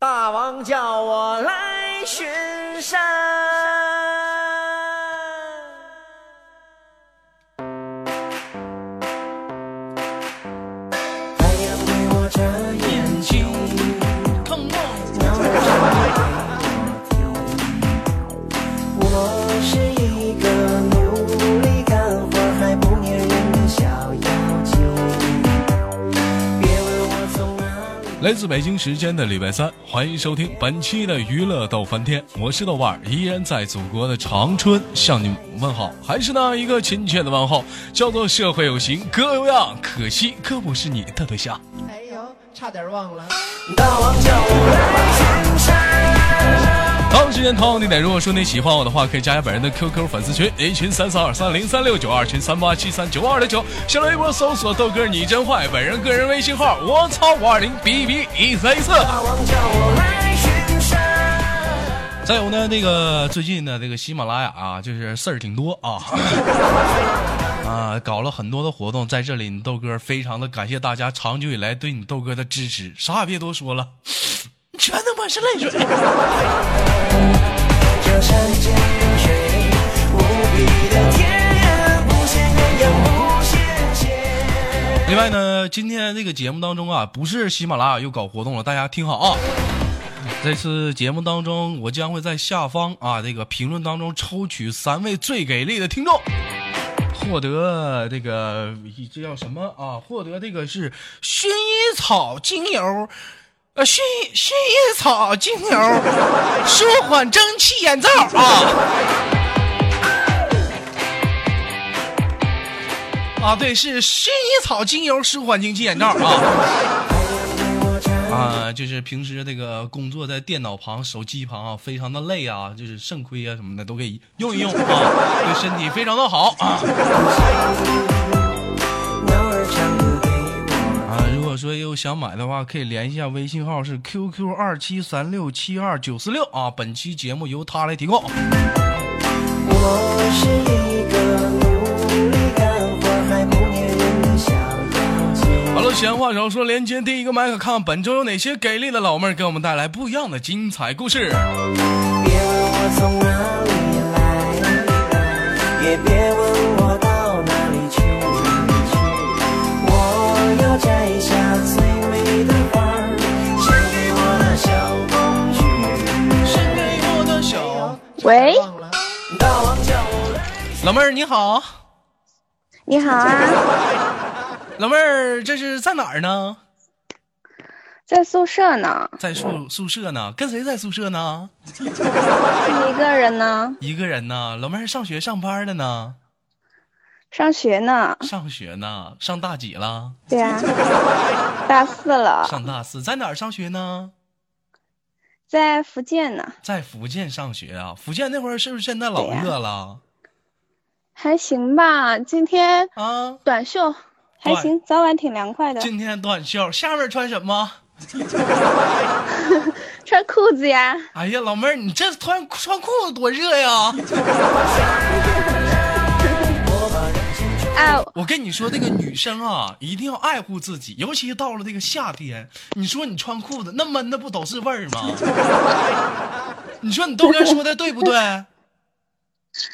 大王叫我来巡山，太阳对我眨眼睛，我是一个努力干活还不粘人的小妖精。别问我从哪里。来自北京时间的礼拜三，欢迎收听本期的娱乐逗翻天，我是豆瓣，依然在祖国的长春向你问好，还是那一个亲切的问候，叫做社会有型哥有样，可惜哥不是你的对象。哎呦，差点忘了。大王叫我来巡山。同样时间同样地点，如果说你喜欢我的话，可以加一下本人的 QQ 粉丝群， A 群342303692，群387392269，新浪微博搜索豆哥你真坏，本人个人微信号我操520BB134。再有呢，最近呢喜马拉雅啊，就是事儿挺多啊。啊，搞了很多的活动，在这里你豆哥非常的感谢大家长久以来对你豆哥的支持，啥也别多说了，全他妈是泪水。另外呢，今天这个节目当中啊，不是喜马拉雅又搞活动了，大家听好啊！这次节目当中，我将会在下方啊评论当中抽取三位最给力的听众，获得这叫什么啊？获得是薰衣草精油。薰衣草精油舒缓蒸汽眼罩啊！对，是薰衣草精油舒缓蒸汽眼罩啊！就是平时工作在电脑旁、手机旁啊，非常的累啊，就是肾亏啊什么的都可以用一用啊，对身体非常的好啊。所以又想买的话，可以联系一下微信号是 QQ27367296啊。本期节目由他来提供。我是一个努力干活还不粘人的小妖精。好了，闲话少说，连接第一个麦克，看本周有哪些给力的老妹儿给我们带来不一样的精彩故事。别问我从哪里来，也别问我到哪里去。我要摘下最美的花，献给我的小公举，献给我的小。喂，老妹儿你好。你好啊。老妹儿，这是在哪儿呢？在宿舍呢。在宿舍呢？跟谁在宿舍呢？一个人呢。一个人呢？老妹儿上学上班的呢？上学呢。上学呢？上大几了？对啊，大四了。上大四。在哪儿上学呢？在福建呢。在福建上学啊。福建那会儿是不是现在老热了？还行吧，今天啊短袖还行，早晚挺凉快的。今天短袖，下面穿什么？穿裤子呀。哎呀，老妹儿，你这穿裤子多热呀。我跟你说，女生啊，一定要爱护自己，尤其到了夏天。你说你穿裤子那闷的不都是味儿吗？你说你豆哥说的对不对？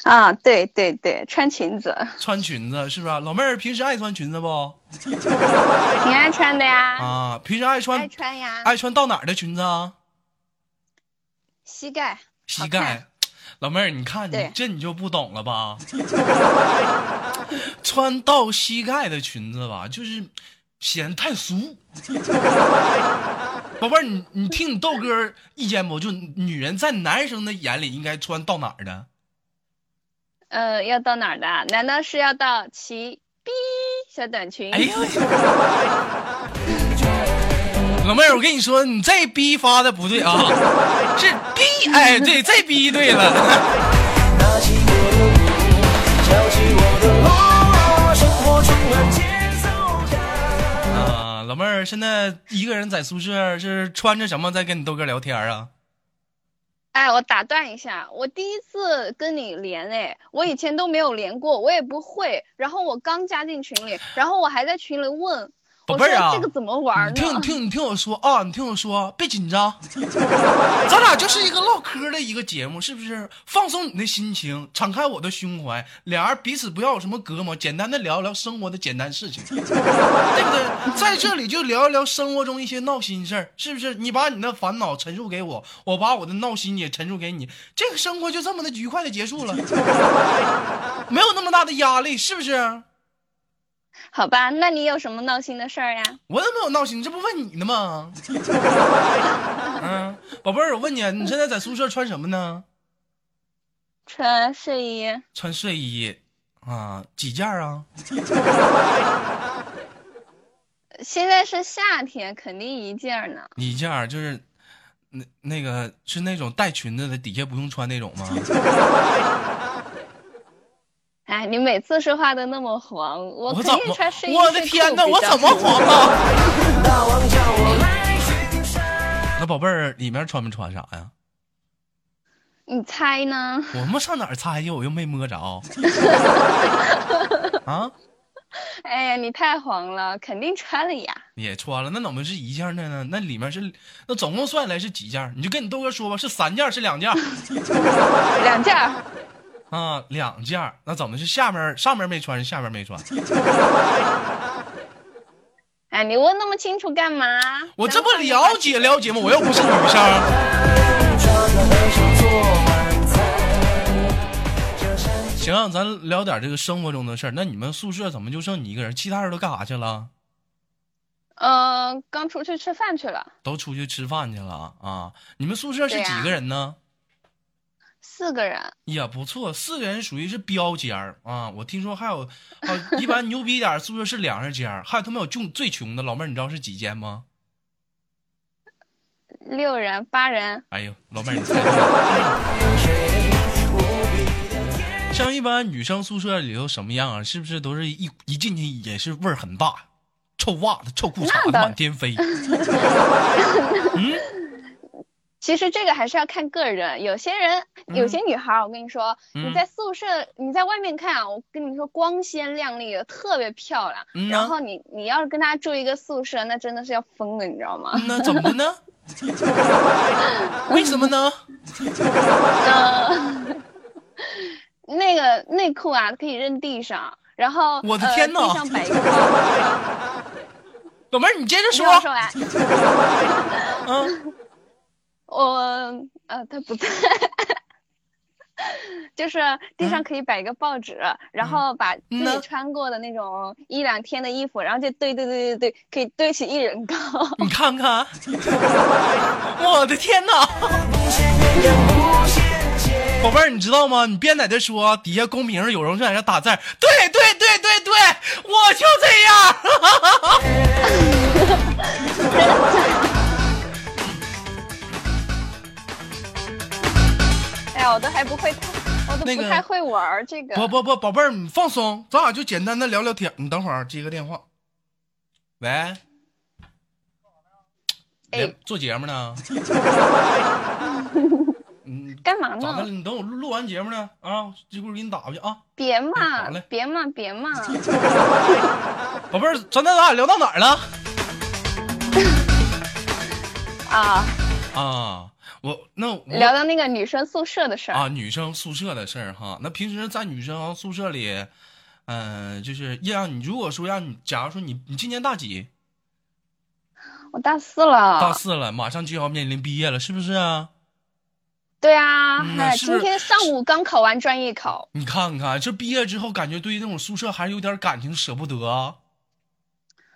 啊，对对对，穿裙子。穿裙子是吧？老妹儿平时爱穿裙子不？挺爱穿的呀。啊，平时爱穿呀。爱穿到哪儿的裙子啊？膝盖。膝盖。老妹儿，你看你这你就不懂了吧？穿到膝盖的裙子吧，就是显得太俗。宝贝儿，你听你豆哥意见不？就女人在男生的眼里应该穿到哪儿的？要到哪儿的？难道是要到齐逼小短裙？哎呦！老妹儿，我跟你说，你这逼发的不对啊，是逼，哎，对，这逼对了。啊，老妹儿，现在一个人在宿舍是穿着什么在跟你豆哥聊天啊？哎，我打断一下，我第一次跟你连，我以前都没有连过，我也不会，然后我刚加进群里，然后我还在群里问。宝贝儿啊，这个怎么玩呢？你听我说，别紧张，咱俩就是一个唠嗑的一个节目，是不是？放松你的心情，敞开我的胸怀，俩人彼此不要有什么隔膜，简单的聊一聊生活的简单事情，对不对？在这里就聊一聊生活中一些闹心事儿，是不是？你把你的烦恼陈述给我，我把我的闹心也陈述给你，这个生活就这么的愉快的结束了，没有那么大的压力，是不是？好吧，那你有什么闹心的事儿呀？我怎么有闹心？这不问你呢吗？嗯，宝贝儿，我问你，你现在在宿舍穿什么呢？穿睡衣。穿睡衣啊？几件啊？现在是夏天，肯定一件呢。一件就是那个是那种带裙子的，底下不用穿那种吗？哎，你每次说话都那么黄，我肯定穿睡衣。我的天哪，我怎么黄了？那宝贝儿，里面穿没穿啥呀？你猜呢？我们上哪儿猜去？我又没摸着。啊！哎呀，你太黄了，肯定穿了呀。也穿了，那怎么是一件呢？那里面是，那总共算来是几件？你就跟你豆哥说吧，是三件，是两件？两件。啊，两件，那怎么是下面上面没穿，下面没穿？哎，你问那么清楚干嘛？我这不了解了解吗？我又不是女生。行啊，咱聊点这个生活中的事儿。那你们宿舍怎么就剩你一个人？其他人都干啥去了？刚出去吃饭去了。都出去吃饭去了啊？你们宿舍是几个人呢？4个人也不错，4个人属于是标间啊。我听说还有，一般牛逼点宿舍是2人间，还有他们有最穷的。老妹儿，你知道是几间吗？6人8人。哎呦，老妹儿，你猜像一般女生宿舍里头什么样啊？是不是都是一进去也是味儿很大，臭袜子、臭裤衩满天飞？嗯。其实这个还是要看个人，有些女孩，我跟你说，你在宿舍，你在外面看啊，我跟你说光鲜亮丽的，特别漂亮。然后你要是跟她住一个宿舍，那真的是要疯了，你知道吗？那怎么的呢？为什么呢？那个内裤啊，可以扔地上，然后我的天哪，地上摆一个老妹儿，你接着说。嗯。我他不在，就是地上可以摆一个报纸，然后把自己穿过的那种1-2天的衣服，然后就对，可以堆起1人高。你看看，我的天哪！宝贝儿，你知道吗？你别在这说，底下公屏上有人在那打字，对，我就这样。我都还不会，我都不太会玩这个。不，宝贝儿，你放松，咱俩就简单的聊聊天。你等会儿接个电话。喂，哎，做节目呢？干嘛呢？咋的？你等我录完节目呢？啊，一会儿给你打过去啊。别嘛！宝贝儿，咱俩聊到哪儿了？啊。我聊到那个女生宿舍的事儿啊，女生宿舍的事儿哈。那平时在女生宿舍里，就是让你，如果说让你，假如说你今年大几？我大4了。大4了，马上就要面临毕业了，是不是啊？对啊，今天上午刚考完专业考。你看看，这毕业之后，感觉对于那种宿舍还是有点感情，舍不得啊。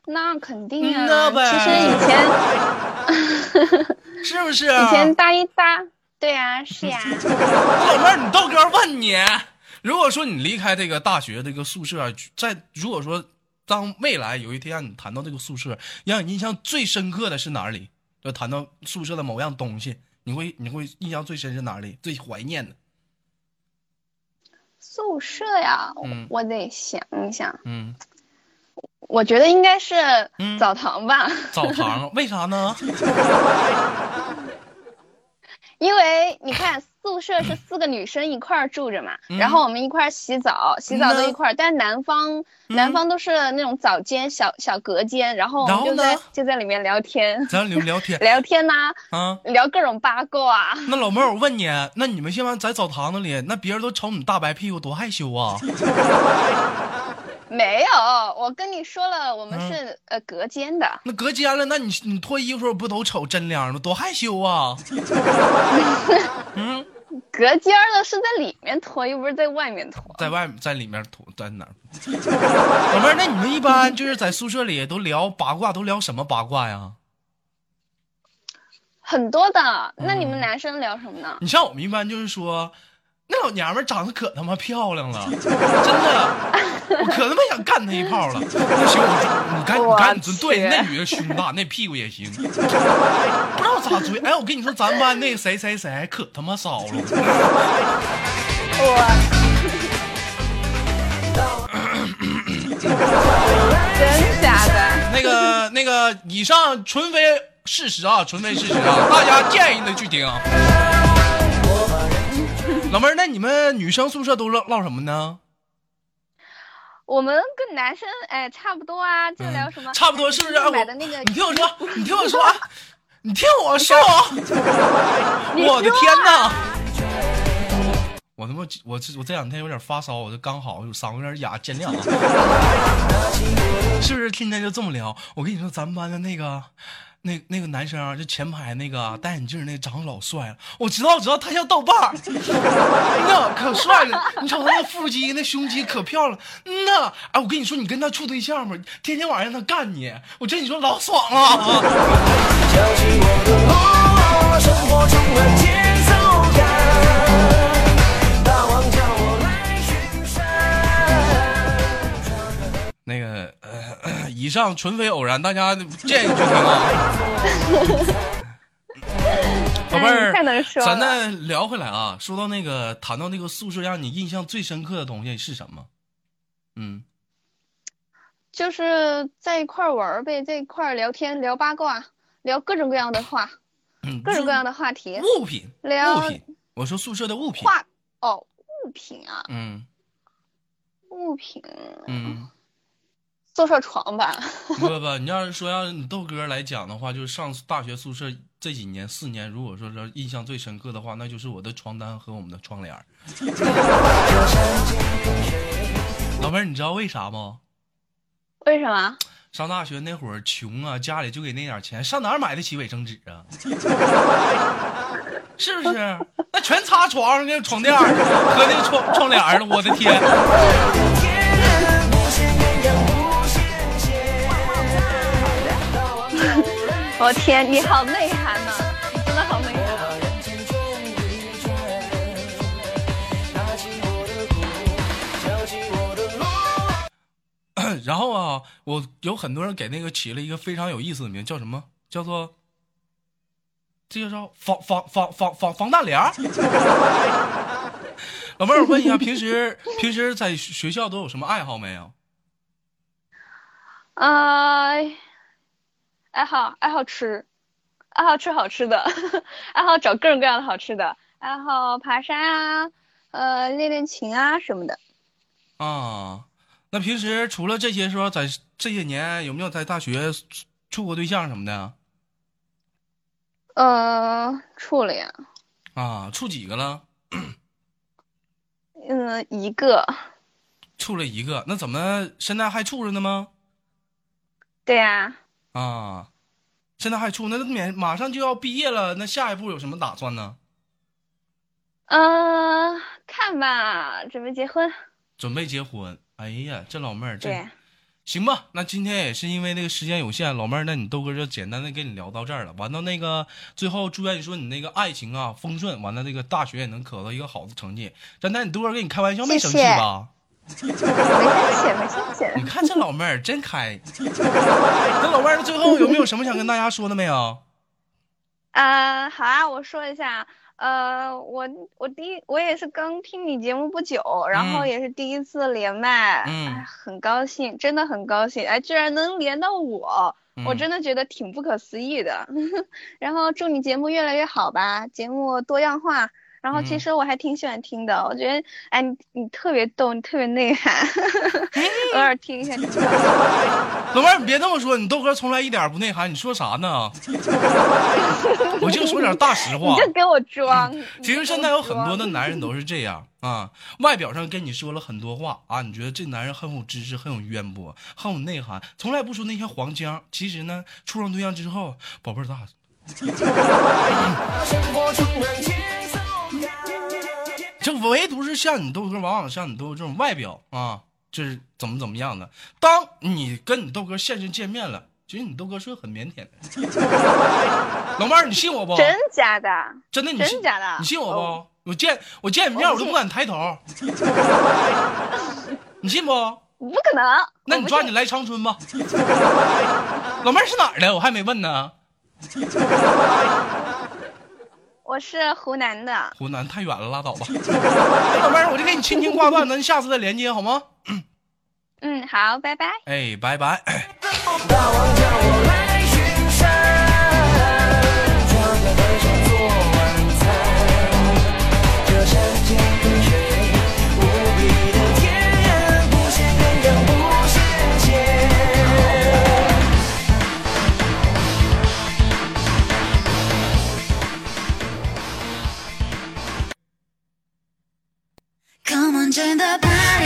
那肯定啊，那呗。其实以前。是不是以前大1、大2？对啊，是呀。老妹儿，你豆哥问你，如果说你离开这个大学这个宿舍，如果说当未来有一天让你谈到这个宿舍，让你印象最深刻的是哪里？就谈到宿舍的某样东西，你会印象最深是哪里？最怀念的宿舍呀？我得想一想。我觉得应该是澡堂吧。澡堂为啥呢？因为你看，宿舍是4个女生一块儿住着嘛、嗯、然后我们一块儿洗澡，洗澡都一块儿、嗯、但南方都是那种早间小隔间，然后我们就在里面聊天，咱聊天啊，聊各种八卦啊。那老妹儿我问你，那你们现在在澡堂子里，那别人都瞅你大白屁股多害羞啊？没有，我跟你说了，我们是、嗯、隔间的。那隔间了，那你脱衣服不都瞅真凉吗？多害羞啊！嗯，隔间的是在里面脱，又不是在外面脱。在外面，在里面脱，在哪儿？老妹儿，那你们一般就是在宿舍里都聊八卦，都聊什么八卦呀？很多的。那你们男生聊什么呢？嗯、你像我们一般就是说。那老娘们长得可他妈漂亮了，真的，我可他妈想干她一炮了。不行，你干，对，那女的胸大，那屁股也行，不知道咋追。哎，我跟你说，咱班那谁可他妈骚了。真假的？那个，以上纯非事实啊，大家建议的去听啊。老妹儿，那你们女生宿舍都唠什么呢？我们跟男生哎差不多啊，就聊什么、嗯、差不多是不是、啊、买的那个？你听我说，你听我说，我的天哪！我他妈我这两天有点发烧，我就刚好嗓子有点哑，见谅啊。是不是天天就这么聊？我跟你说，咱们班的那个男生、啊、就前排那个戴眼镜那长老帅了，我知道他叫豆瓣儿，那可帅了，你瞅他那腹肌那胸肌可漂亮，那哎我跟你说你跟他处对象嘛，天天晚上他干你，我跟你说老爽了、啊。那个以上纯非偶然，大家建议就行啊。宝贝儿，咱再聊回来啊，说到那个，谈到那个宿舍让你印象最深刻的东西是什么？嗯，就是在一块玩呗，在一块聊天，聊八卦，聊各种各样的话，嗯、各种各样的话题，物品。我说宿舍的物品。物品啊。嗯。物品。嗯。宿舍床吧，不，你要是说要你豆哥来讲的话，就是上大学宿舍这几年4年，如果说是印象最深刻的话，那就是我的床单和我们的窗帘。老妹儿，你知道为啥吗？为什么？上大学那会儿穷啊，家里就给那点钱，上哪儿买得起卫生纸啊？是不是？那全擦床上那个床垫和那个窗帘了，我的天！我天，你好内涵呐、啊！你真的好内涵。然后啊，我有很多人给那个起了一个非常有意思的名，叫什么？叫做这个叫防弹帘。老妹儿，我问一下，平时在学校都有什么爱好没有？爱好吃好吃的，爱好找各种各样的好吃的，爱好爬山啊，练琴啊什么的。啊，那平时除了这些说，在这些年有没有在大学处过对象什么的？处了呀。啊，处几个了？一个。处了一个，那怎么现在还处着呢吗？对呀。啊，现在还处，那马上就要毕业了，那下一步有什么打算呢？看吧，准备结婚。哎呀，这老妹儿，这行吧，那今天也是因为那个时间有限，老妹儿，那你豆哥就简单的跟你聊到这儿了。完到那个最后，祝愿你说你那个爱情啊丰顺，完了那个大学也能考到一个好的成绩。刚才你豆哥跟你开玩笑，没生气吧？没生气。你看这老妹儿真开。那老妹儿最后有没有什么想跟大家说的没有？好啊，我说一下。我也是刚听你节目不久，然后也是第一次连麦，很高兴，真的很高兴，哎，居然能连到我。我真的觉得挺不可思议的。然后祝你节目越来越好吧，节目多样化。然后其实我还挺喜欢听的，我觉得哎你特别逗，你特别内涵，偶尔听一下。老妹儿，你别这么说，你豆哥从来一点不内涵，你说啥呢？我就说点大实话。你就给我装。其实现在有很多的男人都是这样啊，外表上跟你说了很多话啊，你觉得这男人很有知识，很有渊博，很有内涵，从来不说那些黄腔。其实呢，处上对象之后，宝贝儿大。这唯独是像你豆哥，往往像你豆哥这种外表啊，就是怎么样的。当你跟你豆哥现实见面了，其实你豆哥是很腼腆的。老妹儿，你信我不？真假的？真的，真假的？你信我不？哦、我见你面我都不敢抬头。你信不？不可能。那你抓紧来长春吧。老妹儿是哪儿的？我还没问呢。我是湖南的。湖南太远了，拉倒吧。老妹儿，我就给你轻轻挂断，咱下次再连接好吗？嗯，好，拜拜。哎，拜拜。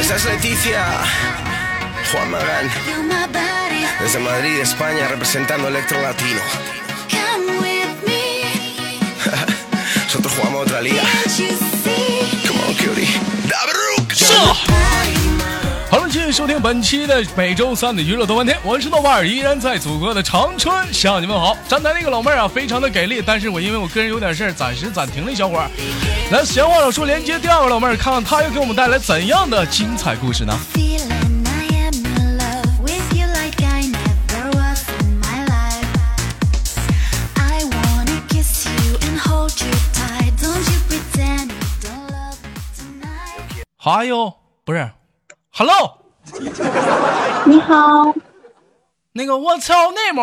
Esa es Leticia Juan Magán desde Madrid, España, representando Electro Latino. Nosotros jugamos otra liga. Come on, cutie. ¡Dabruc! 好了，继续收听本期的每周三的娱乐多半天，我是豆瓣儿，依然在祖国的长春向你们好。站台那个老妹儿啊，非常的给力，但是我因为我个人有点事儿，暂时暂停了一小会儿。来，闲话少说，连接第二个老妹儿，看看她又给我们带来怎样的精彩故事呢？哈哟，不是。Hello， 你好。那个我操内幕。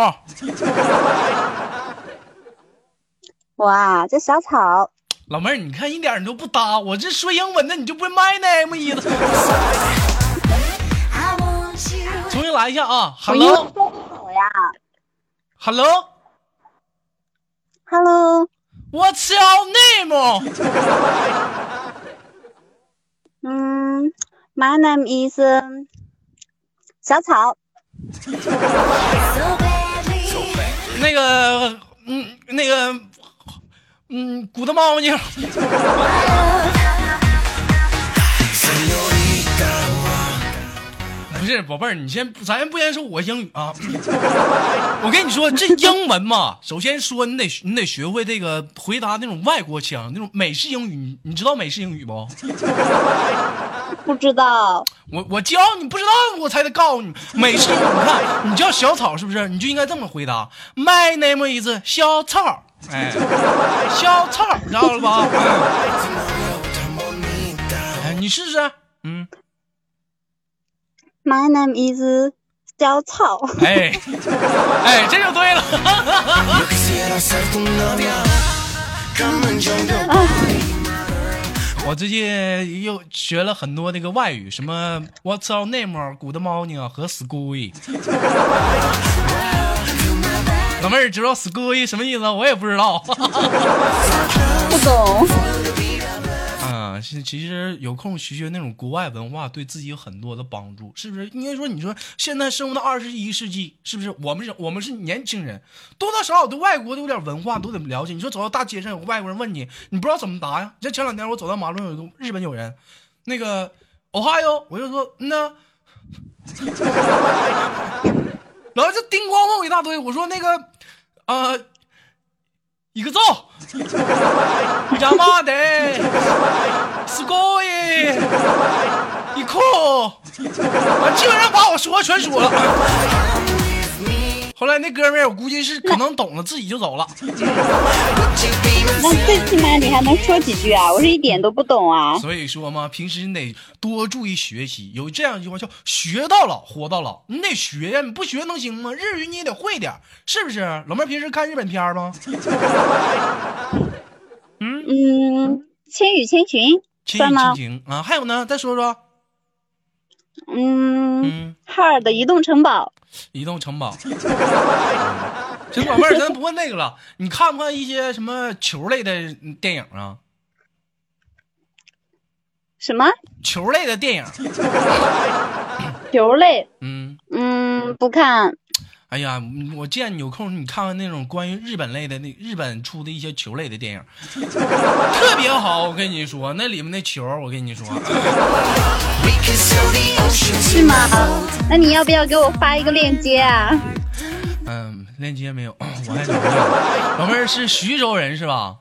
哇，这小草。老妹儿，你看一点你都不搭，我这说英文的你就不会 my name 意思。重新来一下啊 ，Hello。好呀。Hello。Hello。我操内幕。嗯。My name is 小草。古德猫呢？不是，宝贝儿，你先，咱不先说我英语啊。我跟你说，这英文嘛，首先说你得学会这个回答那种外国腔，那种美式英语。你知道美式英语不？不知道，我教你不知道，我才得告诉你。美式，你看，你叫小草是不是？你就应该这么回答 ：My name is 小草。哎，小草，知道了吧？哎，你试试。嗯 ，My name is 小草。哎，哎，这就对了。我最近又学了很多那个外语，什么 What's your name、Good morning 和 School。老妹儿知道 School 什么意思？我也不知道，不懂。嗯，其实有空学学那种国外文化，对自己有很多的帮助，是不是？应该说，你说现在生活到21世纪，是不是？我们是年轻人，多多少少对外国都有点文化，都得了解。你说走到大街上有个外国人问你，你不知道怎么答呀？像前两天我走到马路上有个日本友人，那个 Ohio， 我就说那，然后就叮咣问我一大堆，我说那个，一个造。亚麻的，是高耶，一扣，基本上把我说全说了。后来那哥们儿，我估计是可能懂了，自己就走了。那最起码你还能说几句啊，我是一点都不懂啊。所以说嘛，平时你得多注意学习。有这样一句话叫“学到老，活到老”，你得学呀，你不学能行吗？日语你也得会点，是不是？老妹儿平时看日本片吗？嗯，千与千寻算吗？啊，还有呢，再说说。哈尔的移动城堡。移动城堡。陈宝贝儿，咱不问那个了。你看不看一些什么球类的电影啊？什么？球类的电影。球类。不看。哎呀，我见你有空，你看看那种关于日本类的，那日本出的一些球类的电影，特别好。我跟你说，那里面的球，我跟你说，是吗？那你要不要给我发一个链接啊？链接没有，我还怎么样？老妹儿是徐州人是吧？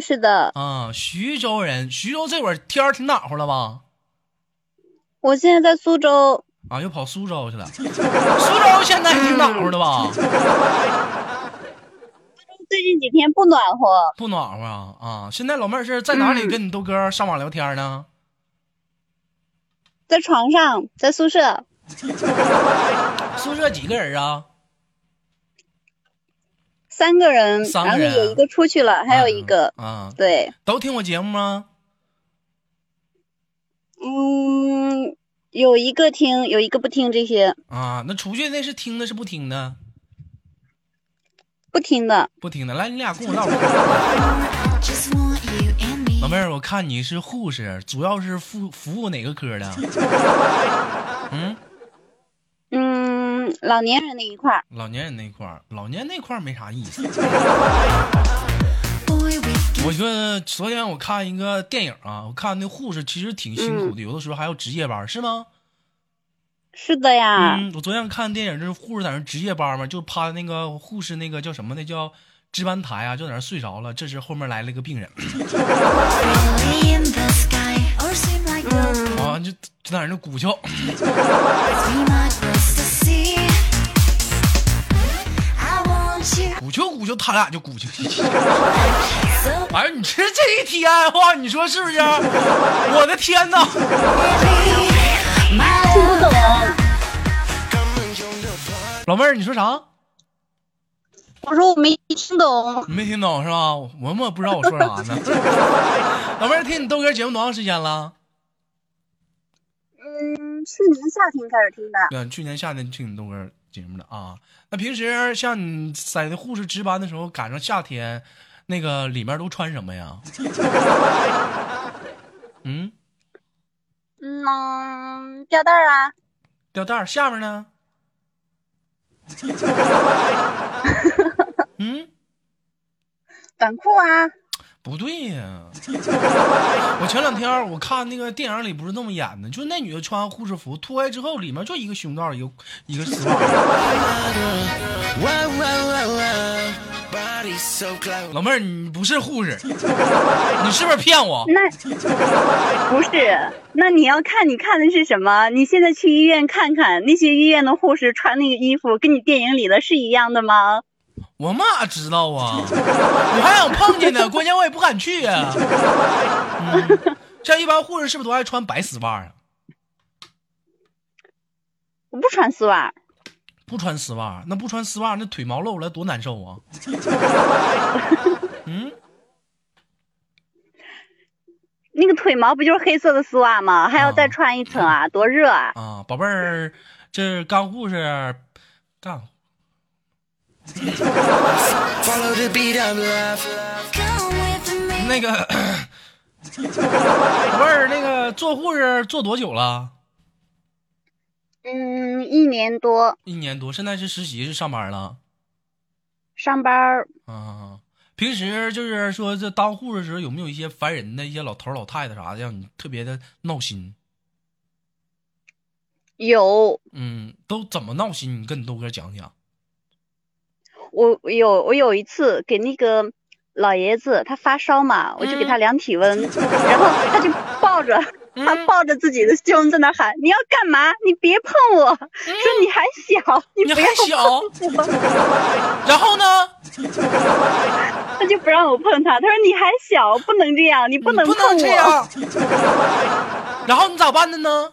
是的。啊，徐州人，徐州这会儿天儿挺暖和了吧？我现在在苏州。啊，又跑苏州去了。苏州现在挺暖和的吧？最近几天不暖和。不暖和啊！啊，现在老妹儿是在哪里跟你豆哥上网聊天呢？在床上，在宿舍。宿舍几个人啊？三个人，然后有一个出去了，还有一个对。都听我节目吗？有一个听，有一个不听这些啊。那出去那是听的，是不听的？不听的，不听的。来，你俩跟我唠唠。老妹儿，我看你是护士，主要是服务哪个科的？老年人那一块儿。老年人那块没啥意思。我觉得昨天我看一个电影啊，我看那护士其实挺辛苦的，有的时候还要值夜班，是吗？是的呀。我昨天看电影，就是护士在那值夜班嘛，就趴那个护士那个叫什么，那叫值班台啊，就在那睡着了。这时后面来了一个病人，啊，就在那鼓跷。鼓球，他俩就鼓球。哎呀，你这一天哇，你说是不是？我的天哪！听不懂。老妹儿，你说啥？我说我没听懂。没听懂是吧？我也不知道我说啥呢。老妹儿，听你豆哥节目多长时间了？去年夏天开始听的。对，去年夏天听你豆哥节目的啊。那平时像你在那护士值班的时候，赶上夏天，那个里面都穿什么呀？吊带啊。吊带下面呢？短裤啊。不对呀、我前两天我看那个电影里不是那么演的，就那女的穿护士服脱开之后，里面就一个胸罩，一个丝袜。老妹儿，你不是护士，你是不是骗我？那不是，那你要看，你看的是什么？你现在去医院看看，那些医院的护士穿那个衣服，跟你电影里的是一样的吗？我哪知道啊！我还想碰见呢，关键我也不敢去啊。像一般护士是不是都爱穿白丝袜啊？我不穿丝袜。不穿丝袜，那不穿丝袜，那腿毛露了多难受啊！那个腿毛不就是黑色的丝袜吗？还要再穿一层啊，多热啊！啊，宝贝儿，这干护士，干。那个宝贝儿，那个做护士做多久了？1年多。1年多，现在是实习是上班了？上班啊。平时就是说这当护士的时候，有没有一些烦人的一些老头老太太啥的，让你特别的闹心？有。都怎么闹心？你跟你豆哥讲讲。我有一次给那个老爷子他发烧嘛，我就给他量体温，然后他就抱着自己的胸在那喊：“你要干嘛？你别碰我！”说你还小，你不要碰我。然后呢，他就不让我碰他，他说：“你还小，不能这样，你不能碰我。”然后你咋办的呢？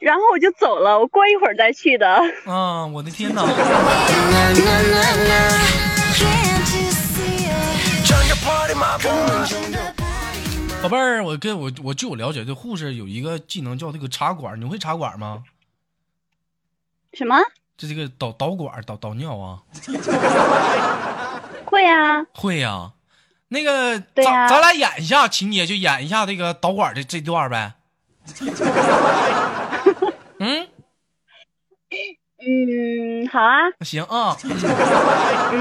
然后我就走了，我过一会儿再去的。啊，我的天哪！宝贝儿，我据我了解，这护士有一个技能叫这个插管，你会插管吗？什么？这个导管导尿啊？会啊，会呀。那个，对呀、啊，咱俩演一下情节，就演一下这个导管的这段呗。好啊，行啊，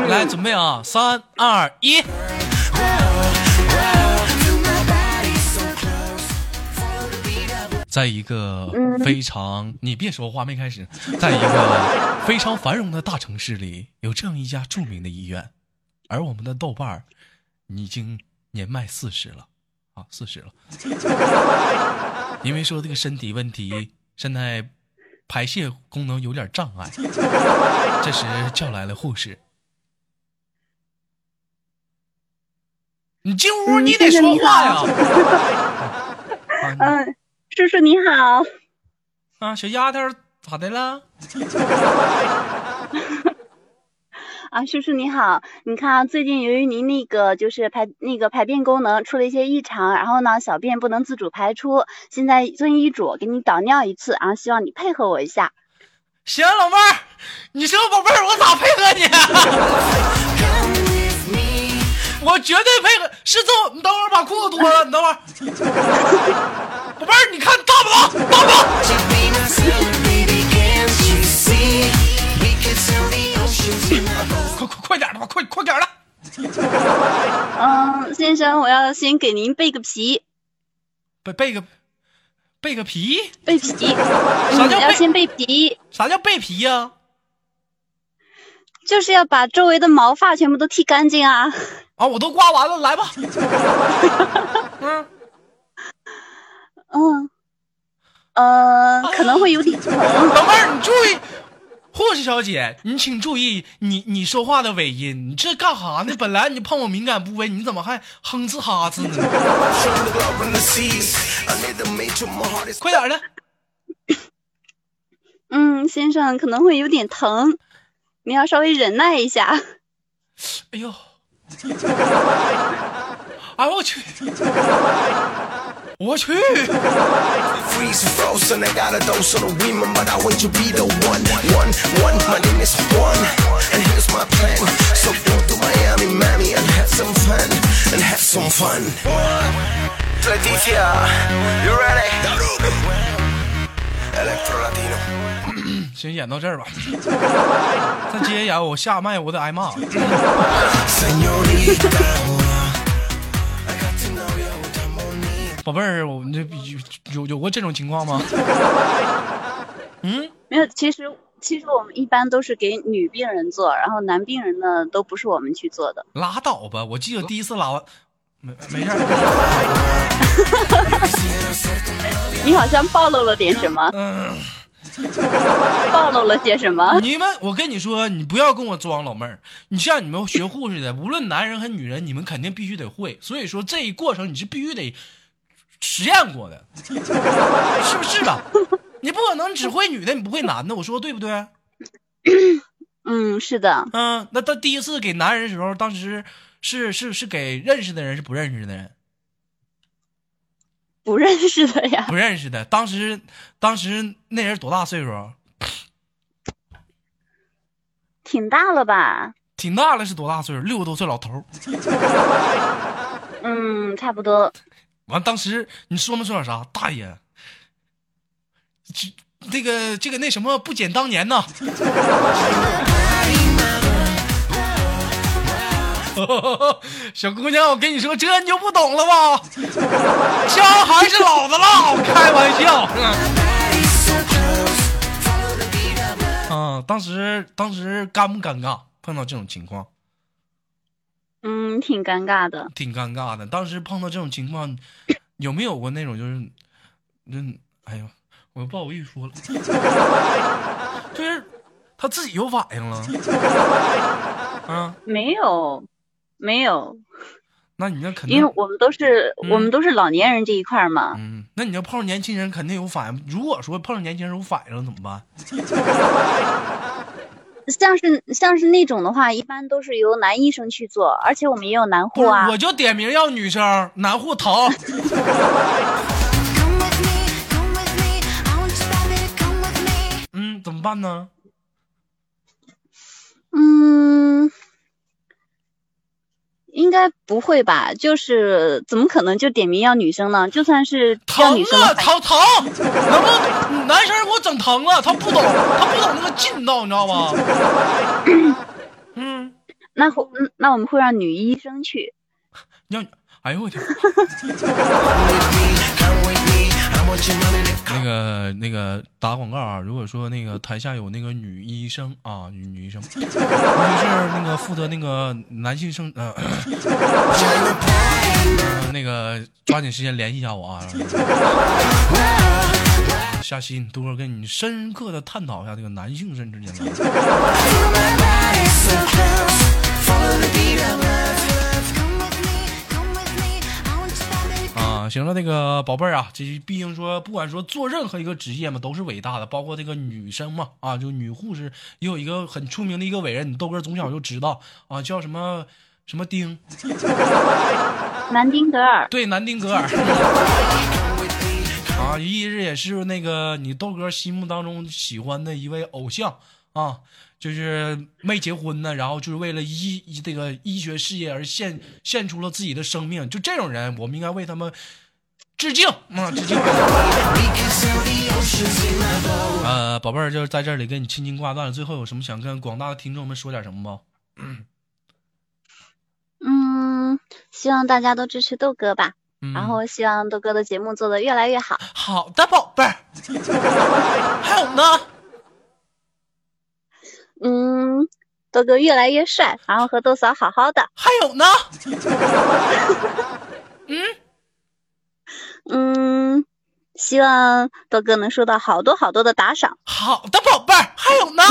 来准备啊，3、2、1。在一个非常、你别说话没开始，在一个非常繁荣的大城市里，有这样一家著名的医院，而我们的豆瓣儿已经年迈40了啊，40了，因为说这个身体问题，现在排泄功能有点障碍。这时叫来了护士。你进屋你得说话呀。叔叔你好啊，小丫头咋的了？啊，叔叔你好，你看最近由于您排便功能出了一些异常，然后呢小便不能自主排出，现在遵医嘱给你导尿一次啊，希望你配合我一下。行，老妹儿，你是个宝贝儿，我咋配合你、我绝对配合。是这，你等会儿把裤子脱了，你等会儿。宝贝儿，你看大不大？大不？快点的吧，快点的。先生，我要先给您背个皮。背个皮？背皮。啥叫要先背皮？啥叫背皮呀？就是要把周围的毛发全部都剃干净啊。啊，我都刮完了，来吧。可能会有点疼。老妹儿，你注意。护士小姐，你请注意你说话的尾音，你这干哈呢？本来你碰我敏感部位，你怎么还哼哧哈哧呢？快点的。先生可能会有点疼，你要稍微忍耐一下。哎呦，哎我去！我去！先演到这儿吧，再接着演我下麦我得挨骂。宝贝儿，我们这有过这种情况吗？没有。其实我们一般都是给女病人做，然后男病人呢都不是我们去做的。拉倒吧，我记得第一次拉完，没事。你好像暴露了点什么？暴露了些什么？你们，我跟你说，你不要跟我装，老妹儿。你像你们学护士的，无论男人和女人，你们肯定必须得会。所以说这一过程你是必须得实验过的，是不是吧？你不可能只会女的，你不会男的，我说对不对？是的。那他第一次给男人的时候，当时是给认识的人，是不认识的人？不认识的呀，不认识的。当时那人多大岁数？挺大了吧？挺大了是多大岁数？60多岁老头。差不多。完，当时你说没说点啥？大爷，这个那什么不减当年呢？小姑娘，我跟你说，这你就不懂了吧？姜还是老的辣，开玩笑。当时尴不尴尬？碰到这种情况，挺尴尬的。当时碰到这种情况，有没有过那种就是，哎呦，我不好意思说了，就是他自己有反应了。没有。那你那肯定，因为我们都是老年人这一块嘛。那你要碰上年轻人肯定有反应。如果说碰上年轻人有反应了怎么办？像是那种的话，一般都是由男医生去做，而且我们也有男护啊。我就点名要女生，男护逃。嗯，怎么办呢？嗯，应该不会吧？就是怎么可能就点名要女生呢？就算是要女生的疼，能不能男生给我整疼了？他不懂那个劲道，你知道吗？嗯，那我们会让女医生去。要，哎呦我天！那个打广告啊，如果说那个台下有那个女医生啊，女医生就是那个负责那个男性生那个抓紧时间联系一下我啊，下期你多跟你深刻的探讨一下这个男性生之间的。行了，那个宝贝儿啊，这毕竟说不管说做任何一个职业嘛，都是伟大的，包括这个女生嘛，啊，就女护士也有一个很出名的一个伟人，你豆哥从小就知道啊，叫什么丁，南丁格尔，对，南丁格尔，啊，一直也是那个你豆哥心目当中喜欢的一位偶像啊，就是没结婚呢，然后就是为了医学事业而献出了自己的生命，就这种人，我们应该为他们致敬啊，致敬。宝贝儿，就是在这里跟你轻轻挂断了，最后有什么想跟广大的听众们说点什么不？嗯，希望大家都支持豆哥吧，然后希望豆哥的节目做得越来越好。好的，宝贝儿。还有呢？嗯，豆哥越来越帅，然后和豆嫂好好的。还有呢？嗯，希望豆哥能收到好多好多的打赏。好的，宝贝儿。还有呢？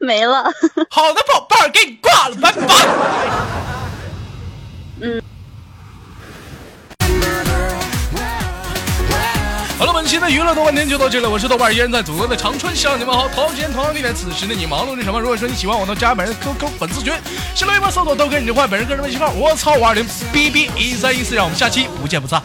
没了。好的，宝贝儿，给你挂了，拜拜。嗯。好了，本期的娱乐豆瓣天就到这里，我是豆瓣儿，依然在祖国的长春向你们好，同样时间同样地点，此时的你忙碌着什么？如果说你喜欢我的加本人 QQ 粉丝群，新浪微博搜索豆哥你就换本人个人微信号，我操520 BB 1314，让我们下期不见不散。